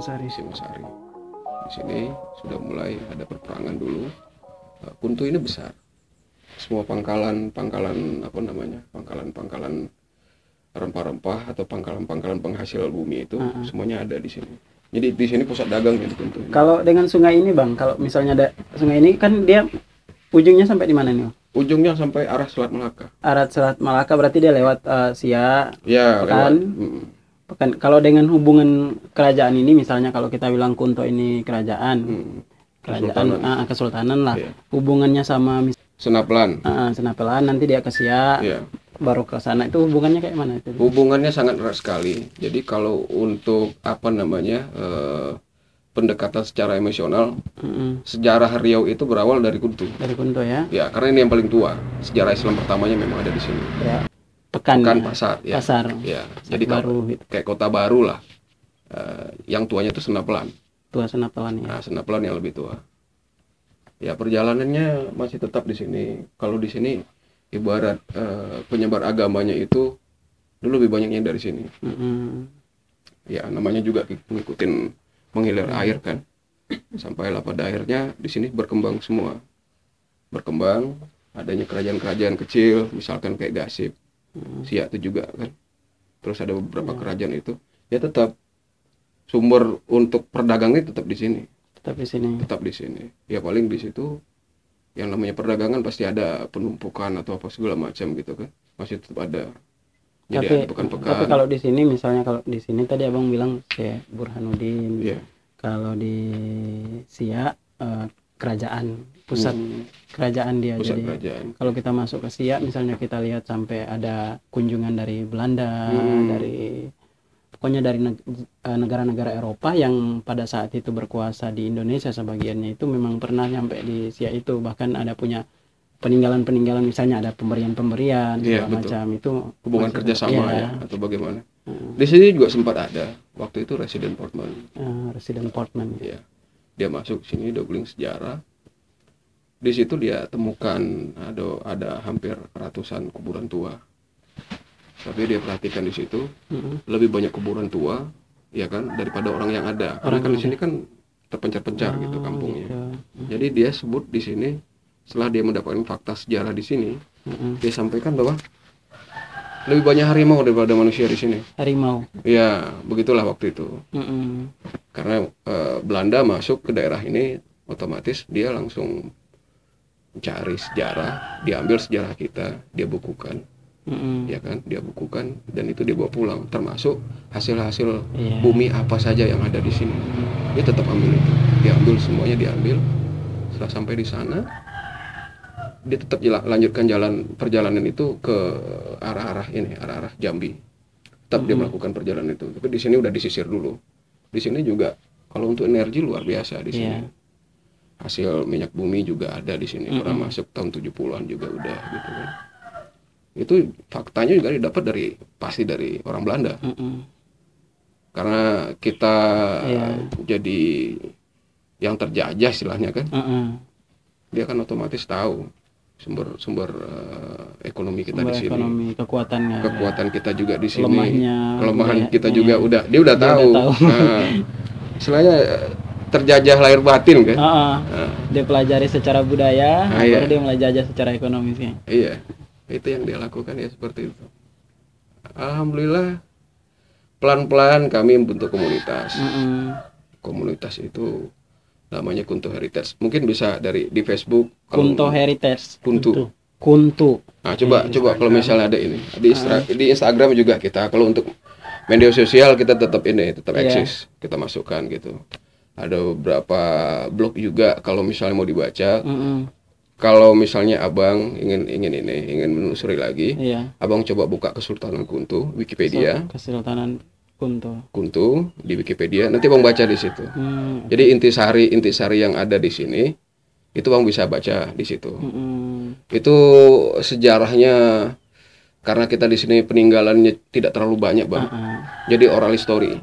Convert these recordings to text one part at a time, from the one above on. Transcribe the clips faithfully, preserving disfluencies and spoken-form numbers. Singasari, Singasari. Di sini sudah mulai ada perperangan dulu. Kuntu ini besar. Semua pangkalan, pangkalan apa namanya, pangkalan-pangkalan rempah-rempah atau pangkalan-pangkalan penghasil bumi itu uh-huh. semuanya ada di sini. Jadi di sini pusat dagang gitu Kuntu. Kalau dengan sungai ini bang, kalau misalnya ada sungai ini kan dia ujungnya sampai di mana nih? Ujungnya sampai arah Selat Malaka. Arah Selat Malaka berarti dia lewat uh, Sia, ya, Pekan. Lewat. Pekan. Kalau dengan hubungan kerajaan ini, misalnya kalau kita bilang Kuntu ini kerajaan, hmm. kerajaan kesultanan, ah, kesultanan lah, yeah. hubungannya sama mis- Senapelan. Ah, Senapelan nanti dia ke Sia, yeah. baru ke sana. Itu hubungannya kayak mana itu? Hubungannya sangat erat sekali. Jadi kalau untuk apa namanya eh, pendekatan secara emosional, mm-hmm. sejarah Riau itu berawal dari Kuntu. Dari Kuntu ya? Ya, karena ini yang paling tua. Sejarah Islam pertamanya memang ada di sini. Yeah. Pekan, Pekan ya. pasar, ya. pasar, ya. Jadi baru, gitu. Kayak kota baru lah. Uh, yang tuanya itu Senapelan. Tua Senapelan ya. Nah, Senapelan yang lebih tua. Ya perjalanannya masih tetap di sini. Kalau di sini ibarat uh, penyebar agamanya itu dulu lebih banyaknya dari sini. Mm-hmm. Ya namanya juga ngikutin mengilir air kan. Sampailah pada akhirnya di sini berkembang semua, berkembang. Adanya kerajaan-kerajaan kecil, misalkan kayak Gasib. Sia itu juga kan, terus ada beberapa ya. kerajaan itu, ya tetap sumber untuk perdagangannya tetap di sini, tetap di sini, tetap di sini. Ya paling di situ yang namanya perdagangan pasti ada penumpukan atau apa segala macam gitu kan, masih tetap ada. Jadi tapi, ada pekan-pekan. Tapi kalau di sini misalnya kalau di sini tadi abang bilang ya Burhanudin, yeah. kalau di Sia uh, kerajaan pusat hmm. kerajaan dia pusat jadi kerajaan. Kalau kita masuk ke Sia misalnya kita lihat sampai ada kunjungan dari Belanda hmm. dari pokoknya dari negara-negara Eropa yang pada saat itu berkuasa di Indonesia sebagiannya itu memang pernah nyampe di Sia itu, bahkan ada punya peninggalan-peninggalan misalnya ada pemberian-pemberian ya, segala macam itu hubungan kerjasama ya. ya atau bagaimana hmm. di sini juga sempat ada waktu itu Residen Portman uh, Residen Portman ya. Dia masuk sini Dogling sejarah. Di situ dia temukan ada ada hampir ratusan kuburan tua. Tapi dia perhatikan di situ mm-hmm. lebih banyak kuburan tua, ya kan, daripada orang yang ada. Karena kan di sini kan terpencar-pencar oh, gitu kampungnya. Gitu. Mm-hmm. Jadi dia sebut di sini setelah dia mendapatkan fakta sejarah di sini, mm-hmm. dia sampaikan bahwa lebih banyak harimau daripada manusia di sini. Harimau. Ya, begitulah waktu itu. Mm-mm. Karena e, Belanda masuk ke daerah ini, otomatis dia langsung cari sejarah, diambil sejarah kita, dia bukukan, Mm-mm. ya kan? Dia bukukan dan itu dia bawa pulang, termasuk hasil-hasil yeah. bumi apa saja yang ada di sini. Dia tetap ambil itu, diambil semuanya diambil. Setelah sampai di sana, dia tetap lanjutkan jalan perjalanan itu ke arah-arah ini, arah-arah Jambi. Tetap mm-hmm. dia melakukan perjalanan itu. Tapi di sini udah disisir dulu. Di sini juga kalau untuk energi luar biasa di sini. Yeah. Hasil minyak bumi juga ada di sini. Mm-hmm. Pernah masuk tahun tujuh puluhan juga udah gitu kan. Itu faktanya juga didapat dari pasti dari orang Belanda. Mm-hmm. Karena kita yeah. jadi yang terjajah istilahnya kan. Mm-hmm. Dia kan otomatis tahu sumber-sumber uh, ekonomi kita sumber di sini, ekonomi, kekuatannya, kekuatan ya. Kita juga di sini, lemahnya, kelemahan ya, kita ya. juga udah dia udah dia tahu, udah tahu. Nah, istilahnya terjajah lahir batin kan, uh-uh. nah. dia pelajari secara budaya, nah, baru iya. dia melajajah secara ekonomisnya. Iya, itu yang dia lakukan ya seperti itu. Alhamdulillah, pelan-pelan kami membentuk komunitas, uh-uh. komunitas itu. Namanya Kuntu Heritage. Mungkin bisa dari di Facebook Kuntu Heritage. Kuntu. Kuntu. Nah, coba di coba Instagram. Kalau misalnya ada ini. Di, istra- uh. di Instagram juga kita kalau untuk media sosial kita tetap ini, tetap yeah. eksis. Kita masukkan gitu. Ada beberapa blog juga kalau misalnya mau dibaca. Mm-mm. Kalau misalnya Abang ingin ingin ini, ingin menelusuri lagi, yeah. Abang coba buka Kesultanan Kuntu Wikipedia. Kesultanan Kuntu. Kuntu di Wikipedia. Nanti Bang baca di situ. Hmm. Jadi intisari intisari yang ada di sini itu Bang bisa baca di situ. Hmm. Itu sejarahnya karena kita di sini peninggalannya tidak terlalu banyak, Bang. Uh-uh. Jadi oral history.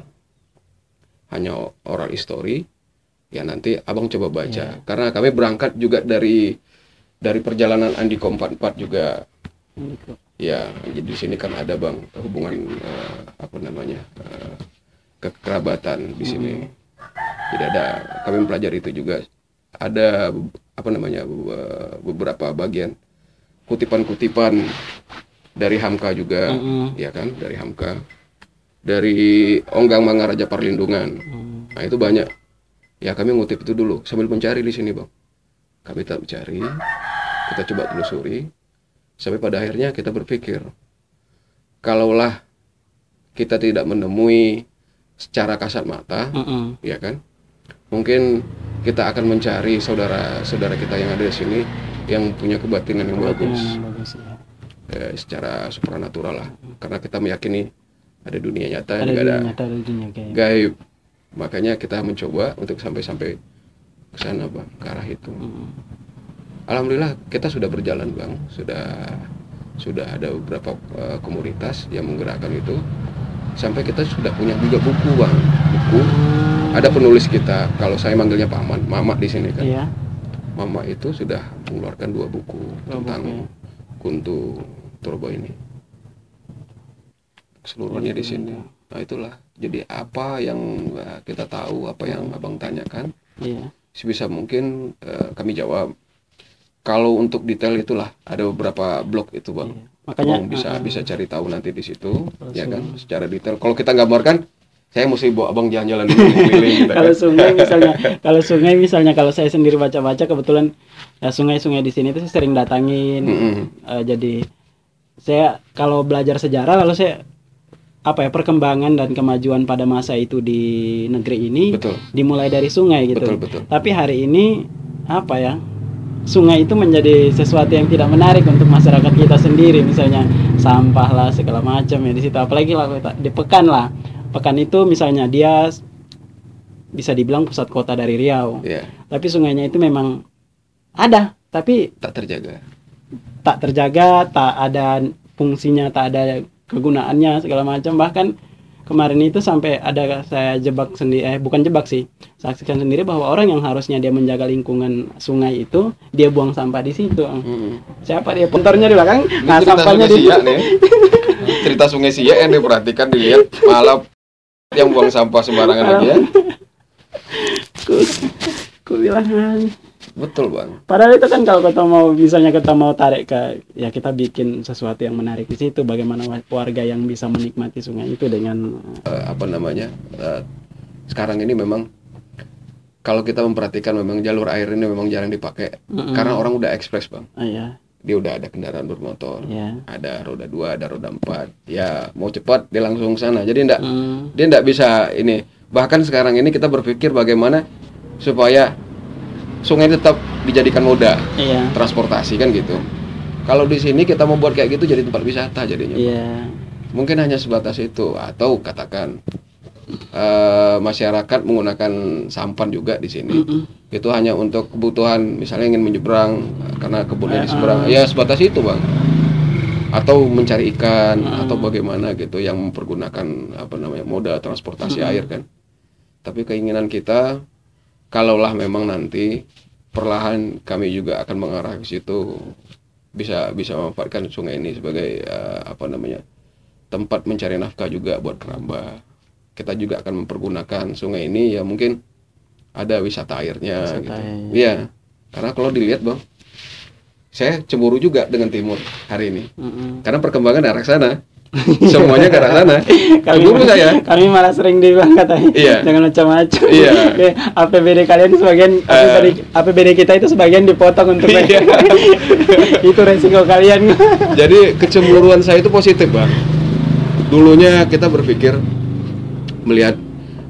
Hanya oral history. Ya nanti Abang coba baca. Yeah. Karena kami berangkat juga dari dari perjalanan Andi Kompat juga. Hmm. Ya, jadi di sini kan ada bang hubungan uh, apa namanya uh, kekerabatan di sini. Hmm. Jadi ada, kami mempelajari itu juga. Ada apa namanya beberapa bagian kutipan-kutipan dari Hamka juga, mm-hmm. ya kan, dari Hamka, dari Onggang Manggaraja Perlindungan. Mm. Nah itu banyak. Ya kami ngutip itu dulu sambil mencari di sini, Bang. Kami tak mencari, kita coba telusuri sampai pada akhirnya kita berpikir, kalaulah kita tidak menemui secara kasat mata, mm-hmm. ya kan, mungkin kita akan mencari saudara-saudara kita yang ada di sini yang punya kebatinan yang bagus, yang bagus ya. Eh, secara supranatural lah, karena kita meyakini ada dunia nyata, ada dunia ada nyata, ada dunia gaib. Makanya kita mencoba untuk sampai-sampai ke sana, Bang, ke arah itu. Hmm. Alhamdulillah kita sudah berjalan, Bang, sudah sudah ada beberapa uh, komunitas yang menggerakkan itu. Sampai kita sudah punya juga buku, Bang, buku. Ada penulis kita, kalau saya manggilnya Pak Aman, Mama di sini kan. Iya. Mama itu sudah mengeluarkan dua buku oh, tentang buku. Kuntu Turbo ini keseluruhannya di sini. Nah itulah, jadi apa yang kita tahu, apa yang abang tanyakan, yeah. sebisa mungkin uh, kami jawab. Kalau untuk detail itulah ada beberapa blog itu, Bang. Yeah. Makanya abang bisa uh, bisa cari tahu nanti di situ, langsung. Ya kan, secara detail. Kalau kita gambarkan, saya mesti bawa abang jalan-jalan keliling. Kalau sungai misalnya, kalau sungai misalnya, kalau saya sendiri baca-baca kebetulan ya, sungai-sungai di sini itu saya sering datangin. Mm-hmm. Uh, jadi saya kalau belajar sejarah, lalu saya apa ya perkembangan dan kemajuan pada masa itu di negeri ini, betul. Dimulai dari sungai gitu. Betul, betul. Tapi hari ini apa ya? Sungai itu menjadi sesuatu yang tidak menarik untuk masyarakat kita sendiri, misalnya sampah lah segala macam ya di situ. Apalagi lah di Pekan lah. Pekan itu misalnya dia bisa dibilang pusat kota dari Riau, yeah. tapi sungainya itu memang ada, tapi tak terjaga, tak terjaga, tak ada fungsinya, tak ada kegunaannya segala macam. Bahkan kemarin itu sampai ada saya jebak sendiri, eh bukan jebak sih, saksikan sendiri bahwa orang yang harusnya dia menjaga lingkungan sungai itu dia buang sampah di situ. Mm-hmm. Siapa dia? Punternya di belakang, ini nah sampahnya di situ. Cerita Sungai Sia yang diperhatikan dilihat malah yang buang sampah sembarangan lagi ya. Ku, ku bilang betul, Bang. Padahal itu kan kalau kita mau misalnya kita mau tarik ke ya kita bikin sesuatu yang menarik di situ, bagaimana warga yang bisa menikmati sungai itu dengan uh, apa namanya? Uh, sekarang ini memang kalau kita memperhatikan memang jalur air ini memang jarang dipakai mm-hmm. karena orang udah ekspres, Bang. Uh, iya. Dia udah ada kendaraan bermotor, yeah. ada roda dua, ada roda empat. Ya mau cepat dia langsung sana. Jadi enggak, mm. dia enggak bisa ini. Bahkan sekarang ini kita berpikir bagaimana supaya sungai tetap dijadikan moda yeah. transportasi kan gitu. Kalau di sini kita membuat kayak gitu jadi tempat wisata jadinya. Yeah. Mungkin hanya sebatas itu atau katakan uh, masyarakat menggunakan sampan juga di sini. Mm-mm. Itu hanya untuk kebutuhan misalnya ingin menyeberang karena kebunnya di seberang ya sebatas itu, Bang, atau mencari ikan hmm. atau bagaimana gitu yang mempergunakan apa namanya moda transportasi hmm. air kan. Tapi keinginan kita kalaulah memang nanti perlahan kami juga akan mengarah ke situ, bisa bisa memanfaatkan sungai ini sebagai uh, apa namanya tempat mencari nafkah juga buat keramba. Kita juga akan mempergunakan sungai ini ya mungkin ada wisata airnya wisata gitu. Air. Ya, karena kalau dilihat, Bang, saya cemburu juga dengan timur hari ini. Mm-hmm. Karena perkembangan arah sana. Semuanya ke arah sana. Cemburu saya. Kami malah sering dibilang katanya yeah. jangan macam-macam. Iya. Yeah. A P B D kalian sebagian uh, A P B D kita itu sebagian dipotong untuk yeah. itu resiko kalian. Jadi kecemburuan saya itu positif, Bang. Dulunya kita berpikir melihat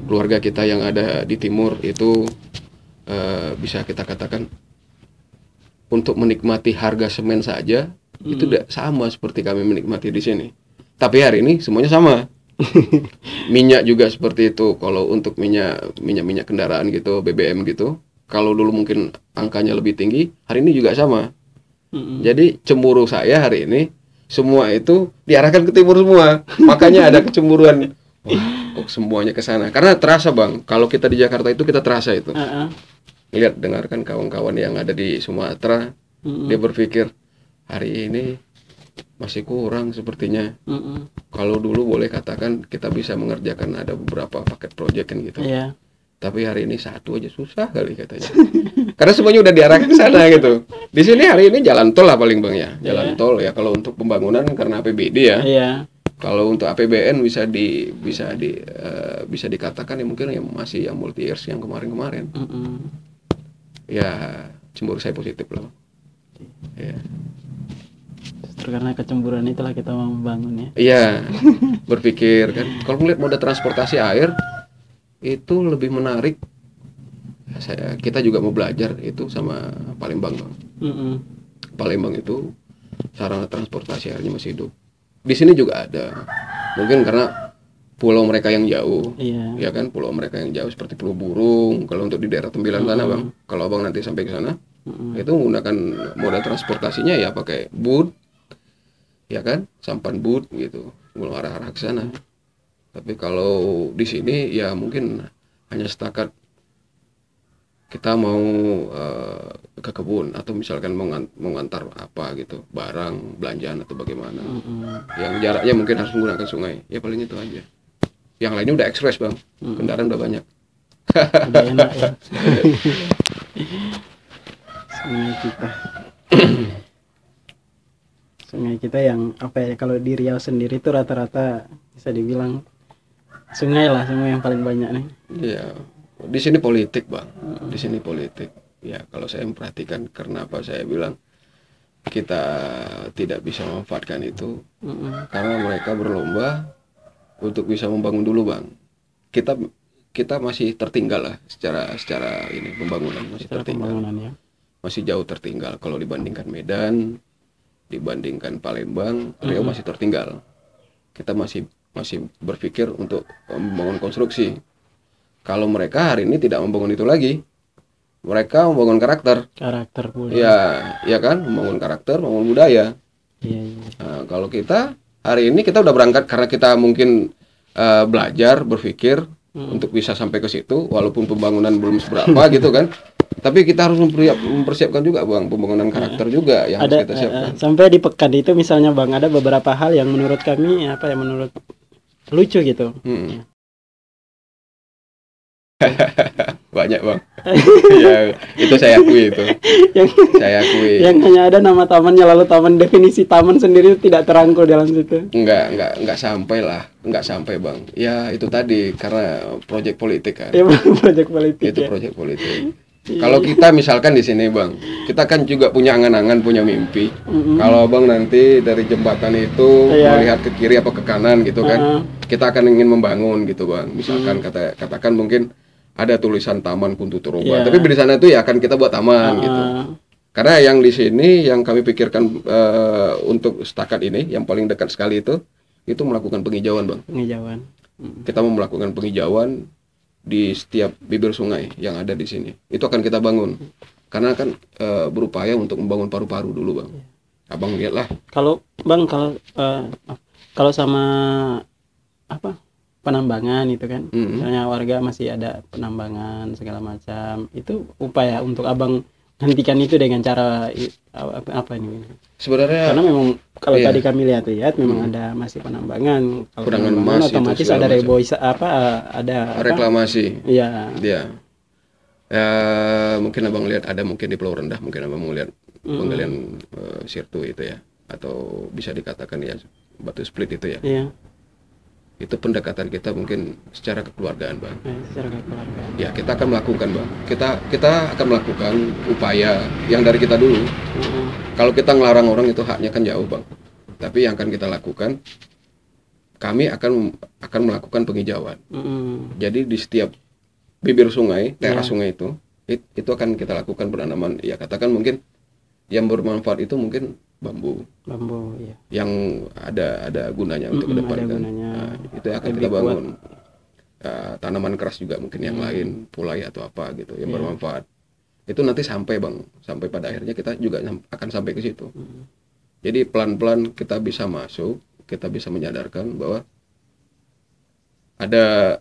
keluarga kita yang ada di timur itu uh, bisa kita katakan untuk menikmati harga semen saja hmm. itu tidak sama seperti kami menikmati di sini. Tapi hari ini semuanya sama. Minyak juga seperti itu. Kalau untuk minyak minyak minyak kendaraan gitu, B B M gitu, kalau dulu mungkin angkanya lebih tinggi, hari ini juga sama. Hmm. Jadi cemburu saya hari ini semua itu diarahkan ke timur semua. Makanya ada kecemburuan. Wah. Semuanya ke sana karena terasa, Bang. Kalau kita di Jakarta itu kita terasa itu. Uh-uh. Lihat dengarkan kawan-kawan yang ada di Sumatera, uh-uh. dia berpikir hari ini masih kurang sepertinya. Uh-uh. Kalau dulu boleh katakan kita bisa mengerjakan ada beberapa paket proyek kan gitu. Yeah. Tapi hari ini satu aja susah kali katanya. Karena semuanya udah diarahkan ke sana gitu. Di sini hari ini jalan tol lah paling bang ya. Jalan yeah. tol ya kalau untuk pembangunan karena A P B D ya. Yeah. Kalau untuk A P B N bisa di bisa di uh, bisa dikatakan ya mungkin yang masih yang multi years yang kemarin-kemarin. Mm-hmm. Ya cemburu saya positif lah. Ya. Yeah. Justru karena kecemburuan itulah kita mau membangun ya. Iya. Yeah. Berpikir kan kalau melihat moda transportasi air itu lebih menarik. Saya kita juga mau belajar itu sama Palembang bang. Mm-hmm. Palembang itu sarana transportasi airnya masih hidup. Di sini juga ada, mungkin karena pulau mereka yang jauh, yeah. ya kan pulau mereka yang jauh seperti Pulau Burung. Kalau untuk di daerah Tembilan mm-hmm. sana bang, kalau abang nanti sampai ke sana, mm-hmm. itu menggunakan moda transportasinya ya pakai boot, ya kan sampan boot gitu, belum arah-arah ke sana. Mm-hmm. Tapi kalau di sini ya mungkin hanya setakat kita mau uh, ke kebun atau misalkan mau mengantar apa gitu barang belanjaan atau bagaimana mm-hmm. yang jaraknya mungkin harus menggunakan sungai ya paling itu aja. Yang lainnya udah ekspres bang, mm-hmm. kendaraan udah banyak. Udah enak ya. Sungai kita, sungai kita yang apa ya kalau di Riau sendiri tuh rata-rata bisa dibilang sungai lah sungai yang paling banyak nih. Iya. Di sini politik bang, di sini politik. Ya kalau saya memperhatikan, kenapa saya bilang kita tidak bisa memanfaatkan itu, mm-hmm. karena mereka berlomba untuk bisa membangun dulu bang. Kita kita masih tertinggal lah secara secara ini pembangunan masih secara tertinggal, pembangunan, ya. Masih jauh tertinggal. Kalau dibandingkan Medan, dibandingkan Palembang, Rio mm-hmm. masih tertinggal. Kita masih masih berpikir untuk membangun konstruksi. Kalau mereka hari ini tidak membangun itu lagi, mereka membangun karakter. Karakter budaya. Ya, ya kan, membangun karakter, membangun budaya. Iya. iya. Nah, kalau kita hari ini kita udah berangkat karena kita mungkin uh, belajar berpikir hmm. untuk bisa sampai ke situ, walaupun pembangunan belum seberapa gitu kan. Tapi kita harus mempersiapkan juga bang pembangunan karakter juga yang ada, harus kita siapkan. Uh, sampai di Pekan itu misalnya bang ada beberapa hal yang menurut kami apa ya menurut lucu gitu. Hmm. Ya. Banyak bang. Ya, itu saya akui itu. Yang, saya akui. Yang hanya ada nama tamannya lalu taman definisi taman sendiri tidak terangkul dalam situ. Enggak, enggak, enggak sampai lah, enggak sampai bang. Ya itu tadi karena proyek politik kan. Ya, proyek politik. Itu ya. Proyek politik. Kalau kita misalkan di sini bang, kita kan juga punya angan-angan, punya mimpi. Mm-hmm. Kalau bang nanti dari jembatan itu yeah. melihat ke kiri apa ke kanan gitu kan, uh-huh. kita akan ingin membangun gitu bang. Misalkan mm. kata katakan mungkin ada tulisan Taman Kuntuturuban, yeah. tapi di sana itu ya akan kita buat taman uh-huh. gitu. Karena yang di sini yang kami pikirkan uh, untuk setakat ini, yang paling dekat sekali itu, itu melakukan penghijauan bang. Penghijauan. Mm-hmm. Kita mau melakukan penghijauan di setiap bibir sungai yang ada di sini. Itu akan kita bangun. Karena kan e, berupaya untuk membangun paru-paru dulu, Bang. Abang lihatlah. Kalau Bang kalau e, kalau sama apa? Penambangan itu kan. Mm-hmm. Misalnya warga masih ada penambangan segala macam. Itu upaya untuk Abang hentikan itu dengan cara apa, apa ini? Sebenarnya karena memang kalau iya. tadi kami lihat-lihat memang hmm. ada masih penambangan, kalau penambangan otomatis ada reboisa apa ada reklamasi. Iya. Iya. Ya, mungkin Abang lihat ada mungkin di Pulau Rendah mungkin Abang melihat hmm. penggalian uh, sirtu itu ya atau bisa dikatakan ya batu split itu ya. Iya. Itu pendekatan kita mungkin secara kekeluargaan bang. Eh, secara kekeluargaan. Ya kita akan melakukan bang. Kita kita akan melakukan upaya yang dari kita dulu. Uh-huh. Kalau kita ngelarang orang itu haknya kan jauh bang. Tapi yang akan kita lakukan, kami akan akan melakukan penghijauan. Uh-huh. Jadi di setiap bibir sungai, teras yeah. sungai itu, it, itu akan kita lakukan penanaman. Ya katakan mungkin yang bermanfaat itu mungkin bambu, bambu, iya. yang ada ada gunanya untuk mm-hmm, kedepankan. Nah, itu akan kita bangun. Uh, tanaman keras juga mungkin yang mm. lain, pulai atau apa gitu yang yeah. bermanfaat. Itu nanti sampai bang, sampai pada akhirnya kita juga akan sampai ke situ. Mm. Jadi pelan-pelan kita bisa masuk, kita bisa menyadarkan bahwa ada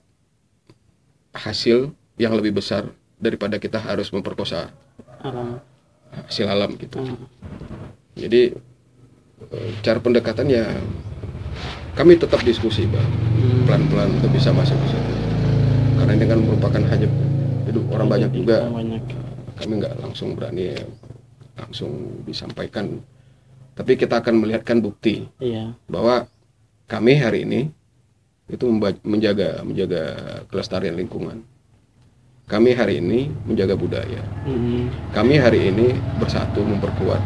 hasil yang lebih besar daripada kita harus memperkosa alam. Hasil alam gitu. Mm. Jadi cara pendekatannya kami tetap diskusi bang, pelan-pelan untuk bisa masuk ke sana. Karena ini kan merupakan hajat hidup orang banyak juga. Banyak. Kami nggak langsung berani langsung disampaikan, tapi kita akan melihatkan bukti iya. bahwa kami hari ini itu menjaga menjaga kelestarian lingkungan. Kami hari ini menjaga budaya. Mm-hmm. Kami hari ini bersatu memperkuat,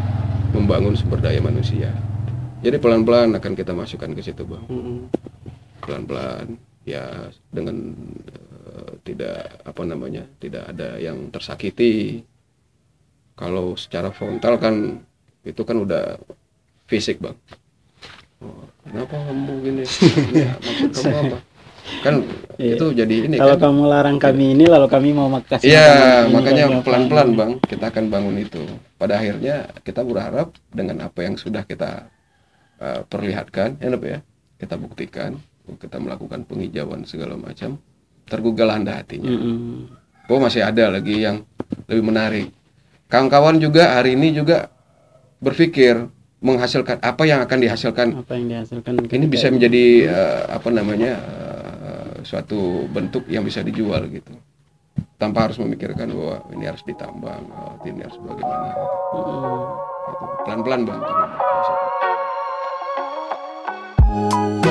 membangun sumber daya manusia. Jadi pelan-pelan akan kita masukkan ke situ, Bang. Mm-hmm. Pelan-pelan, ya dengan uh, tidak apa namanya, tidak ada yang tersakiti. Kalau secara frontal kan itu kan udah fisik, Bang. Oh, kenapa kamu gini? Ya, maksud kamu apa? Kan iya. itu jadi ini kalau kan, kamu larang kami ini lalu kami mau makasih ya ini, makanya pelan-pelan ini. Bang, kita akan bangun itu. Pada akhirnya kita berharap dengan apa yang sudah kita uh, perlihatkan enak ya, kita buktikan, kita melakukan penghijauan segala macam, tergugah anda hatinya. Mm-hmm. Oh, masih ada lagi yang lebih menarik. Kawan-kawan juga hari ini juga berpikir menghasilkan apa yang akan dihasilkan, apa yang dihasilkan ini bisa menjadi uh, apa namanya uh, suatu bentuk yang bisa dijual gitu, tanpa harus memikirkan bahwa ini harus ditambang, ini harus bagaimana. Pelan-pelan, Bang.